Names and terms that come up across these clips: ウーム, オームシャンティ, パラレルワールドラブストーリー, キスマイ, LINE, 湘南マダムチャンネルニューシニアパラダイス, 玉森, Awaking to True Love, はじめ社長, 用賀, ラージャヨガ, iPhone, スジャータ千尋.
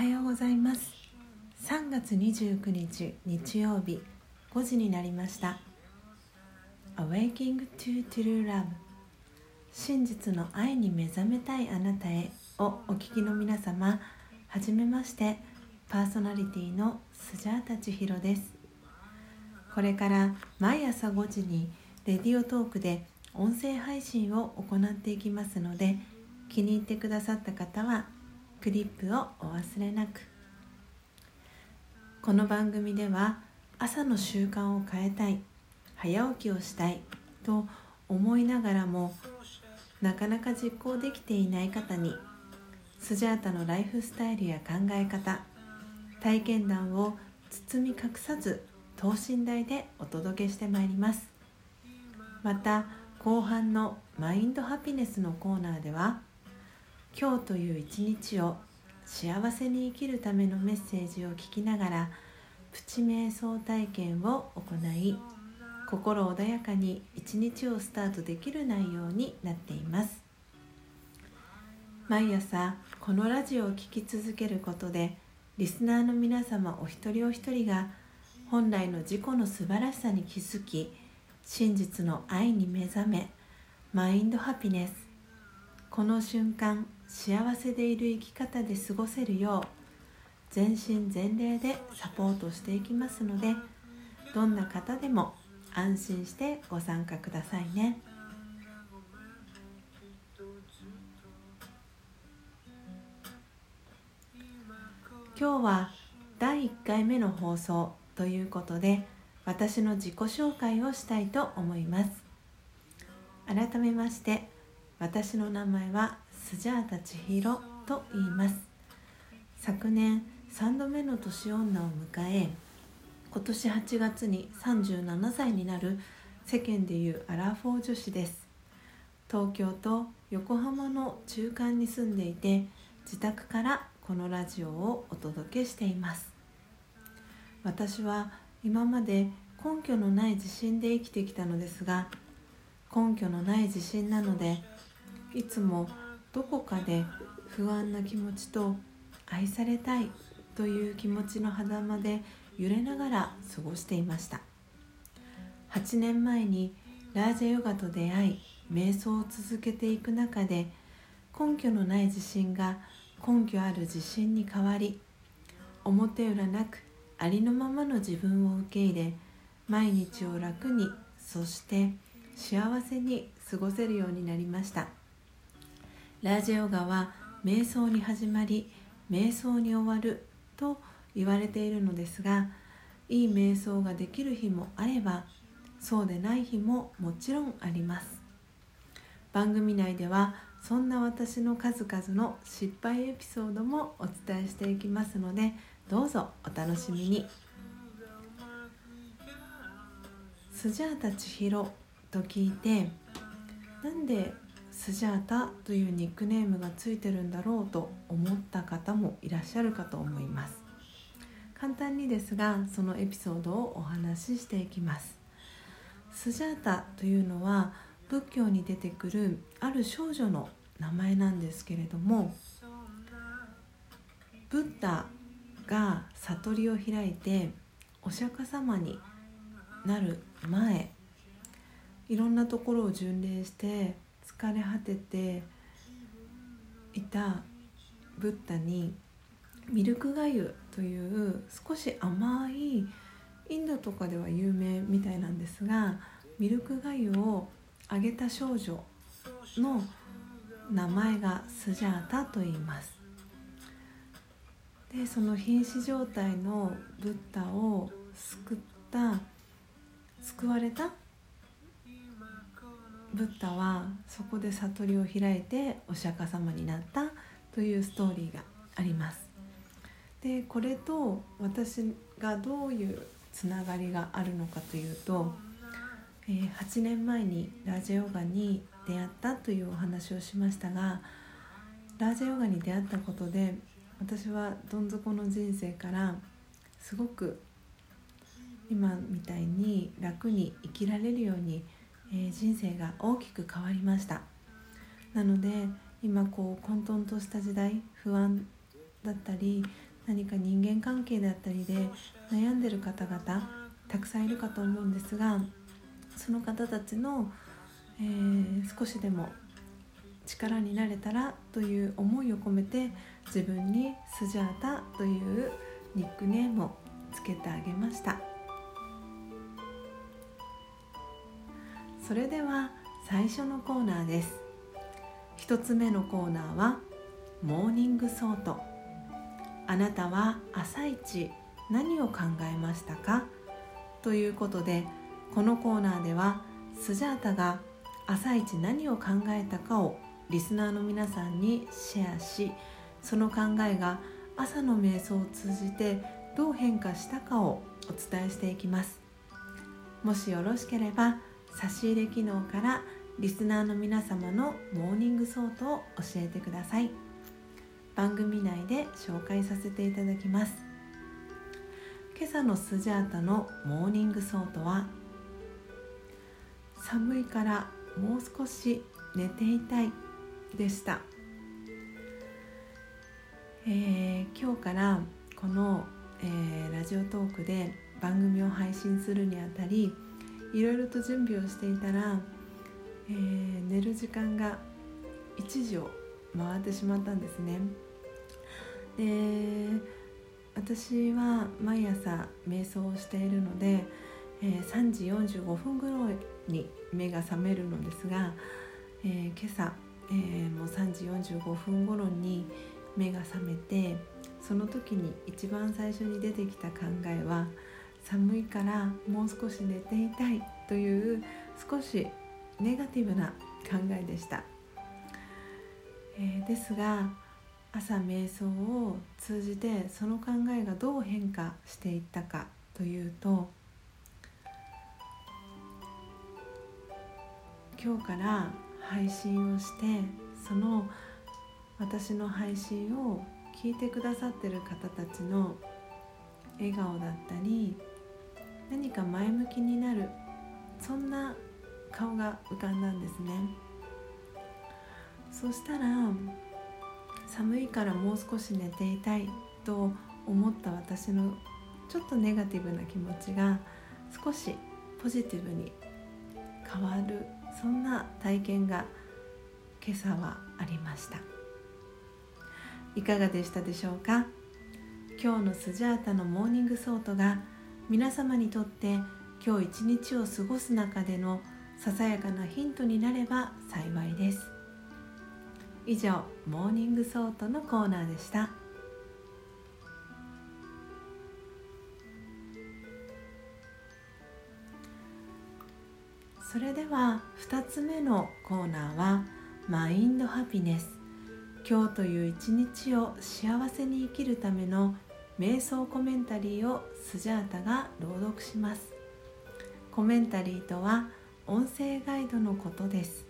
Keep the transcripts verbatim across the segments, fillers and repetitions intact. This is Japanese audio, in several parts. はようございます。さんがつにじゅうくにち日曜日、ごじになりました。 Awaking to True Love、 真実の愛に目覚めたいあなたへをお聞きの皆様、はじめまして。パーソナリティのスジャータ千尋です。これから毎朝ごじにレディオトークで音声配信を行っていきますので、気に入ってくださった方はクリップをお忘れなく。この番組では、朝の習慣を変えたい、早起きをしたいと思いながらもなかなか実行できていない方に、スジャータのライフスタイルや考え方、体験談を包み隠さず等身大でお届けしてまいります。また後半のマインドハピネスのコーナーでは、今日という一日を幸せに生きるためのメッセージを聞きながらプチ瞑想体験を行い、心穏やかに一日をスタートできる内容になっています。毎朝このラジオを聞き続けることで、リスナーの皆様お一人お一人が本来の自己の素晴らしさに気づき、真実の愛に目覚め、マインドハピネス、この瞬間幸せでいる生き方で過ごせるよう全身全霊でサポートしていきますので、どんな方でも安心してご参加くださいね。今日はだいいっかいめの放送ということで、私の自己紹介をしたいと思います。改めまして、私の名前はスジャータ千尋と言います。昨年さんどめの年女を迎え、今年はちがつにさんじゅうななさいになる世間でいうアラフォー女子です。東京と横浜の中間に住んでいて、自宅からこのラジオをお届けしています。私は今まで根拠のない自信で生きてきたのですが、根拠のない自信なので、いつもどこかで不安な気持ちと愛されたいという気持ちの狭間で揺れながら過ごしていました。はちねんまえにラージャヨガと出会い、瞑想を続けていく中で、根拠のない自信が根拠ある自信に変わり、表裏なくありのままの自分を受け入れ、毎日を楽に、そして幸せに過ごせるようになりました。ラージャヨガは瞑想に始まり瞑想に終わると言われているのですが、いい瞑想ができる日もあれば、そうでない日ももちろんあります。番組内ではそんな私の数々の失敗エピソードもお伝えしていきますので、どうぞお楽しみに。スジャータ千尋と聞いて、なんでスジャータというニックネームがついてるんだろうと思った方もいらっしゃるかと思います。簡単にですが、そのエピソードをお話ししていきます。スジャータというのは仏教に出てくるある少女の名前なんですけれども、ブッダが悟りを開いてお釈迦様になる前、いろんなところを巡礼して疲れ果てていたブッダに、ミルクがゆという少し甘い、インドとかでは有名みたいなんですが、ミルクがゆをあげた少女の名前がスジャータと言います。で、その瀕死状態のブッダを救った救われたブッダは、そこで悟りを開いてお釈迦様になったというストーリーがあります。で、これと私がどういうつながりがあるのかというと、えー、はちねんまえにラージャヨガに出会ったというお話をしましたが、ラージャヨガに出会ったことで、私はどん底の人生からすごく今みたいに楽に生きられるように、えー、人生が大きく変わりました。なので今こう混沌とした時代、不安だったり何か人間関係であったりで悩んでる方々たくさんいるかと思うんですが、その方たちの、えー、少しでも力になれたらという思いを込めて、自分にスジャータというニックネームをつけてあげました。それでは最初のコーナーです。ひとつめのコーナーはモーニングソート。あなたは朝一何を考えましたかということで、このコーナーではスジャータが朝一何を考えたかをリスナーの皆さんにシェアし、その考えが朝の瞑想を通じてどう変化したかをお伝えしていきます。もしよろしければ差し入れ機能からリスナーの皆様のモーニングソートを教えてください。番組内で紹介させていただきます。今朝のスジャータのモーニングソートは、寒いからもう少し寝ていたいでした。えー、今日からこの、えー、ラジオトークで番組を配信するにあたり、いろいろと準備をしていたら、えー、寝る時間がいちじを回ってしまったんですね。で、私は毎朝瞑想をしているので、えー、さんじよんじゅうごふんぐらいに目が覚めるのですが、えー、今朝、えー、もうさんじよんじゅうごふん頃に目が覚めて、その時に一番最初に出てきた考えは、寒いからもう少し寝ていたいという少しネガティブな考えでした。えー、ですが朝瞑想を通じてその考えがどう変化していったかというと、今日から配信をして、その私の配信を聞いてくださっている方たちの笑顔だったり、何か前向きになる、そんな顔が浮かんだんですね。そしたら、寒いからもう少し寝ていたいと思った私のちょっとネガティブな気持ちが少しポジティブに変わる、そんな体験が今朝はありました。いかがでしたでしょうか。今日のスジャータのモーニングソートが皆様にとって今日一日を過ごす中でのささやかなヒントになれば幸いです。以上、モーニングソートのコーナーでした。それではふたつめのコーナーはマインドハピネス。今日という一日を幸せに生きるための瞑想コメンタリーをスジャータが朗読します。コメンタリーとは音声ガイドのことです。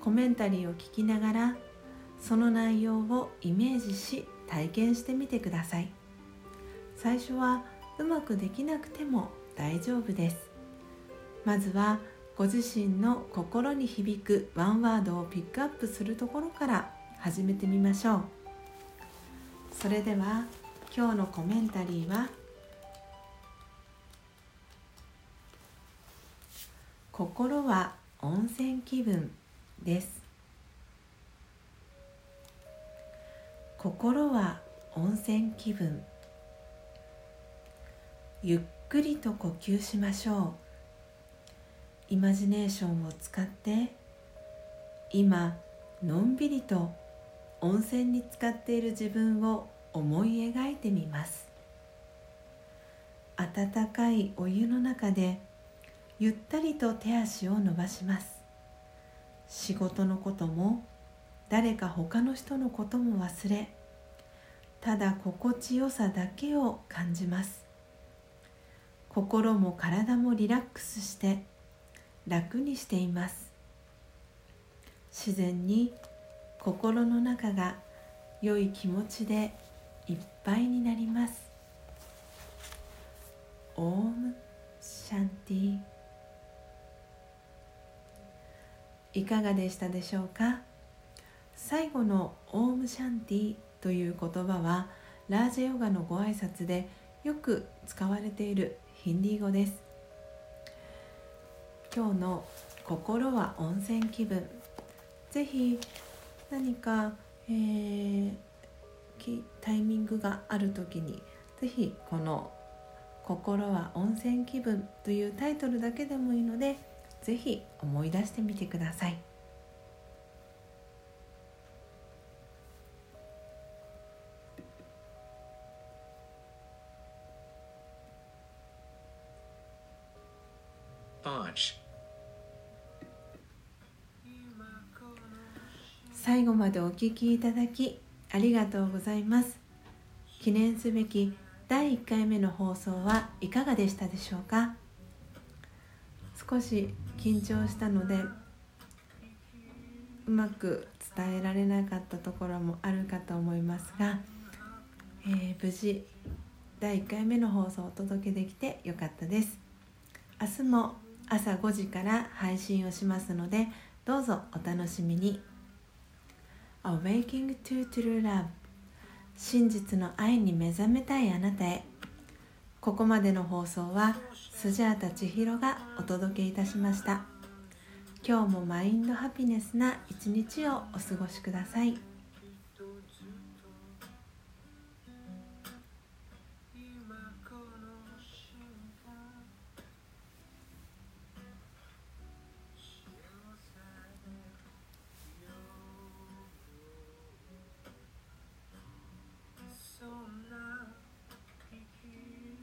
コメンタリーを聞きながら、その内容をイメージし体験してみてください。最初はうまくできなくても大丈夫です。まずはご自身の心に響くワンワードをピックアップするところから始めてみましょう。それでは今日のコメンタリーは、心は温泉気分です。心は温泉気分。ゆっくりと呼吸しましょう。イマジネーションを使って、今のんびりと温泉に浸かっている自分を思い描いてみます。温かいお湯の中でゆったりと手足を伸ばします。仕事のことも誰か他の人のことも忘れ、ただ心地よさだけを感じます。心も体もリラックスして楽にしています。自然に心の中が良い気持ちでいっぱいになります。オームシャンティ。いかがでしたでしょうか。最後のオームシャンティという言葉はラージャヨガのご挨拶でよく使われているヒンディー語です。今日の心は温泉気分、ぜひ何か、えー、タイミングがあるときにぜひこの心は温泉気分というタイトルだけでもいいのでぜひ思い出してみてください。最後までお聞きいただきありがとうございます。記念すべきだいいっかいめの放送はいかがでしたでしょうか。少し緊張したのでうまく伝えられなかったところもあるかと思いますが、えー、無事だいいっかいめの放送をお届けできてよかったです。明日も朝ごじから配信をしますのでどうぞお楽しみに。 Awaking to True Love、 真実の愛に目覚めたいあなたへ。ここまでの放送はスジャータ千尋がお届けいたしました。今日もマインドハピネスな一日をお過ごしください。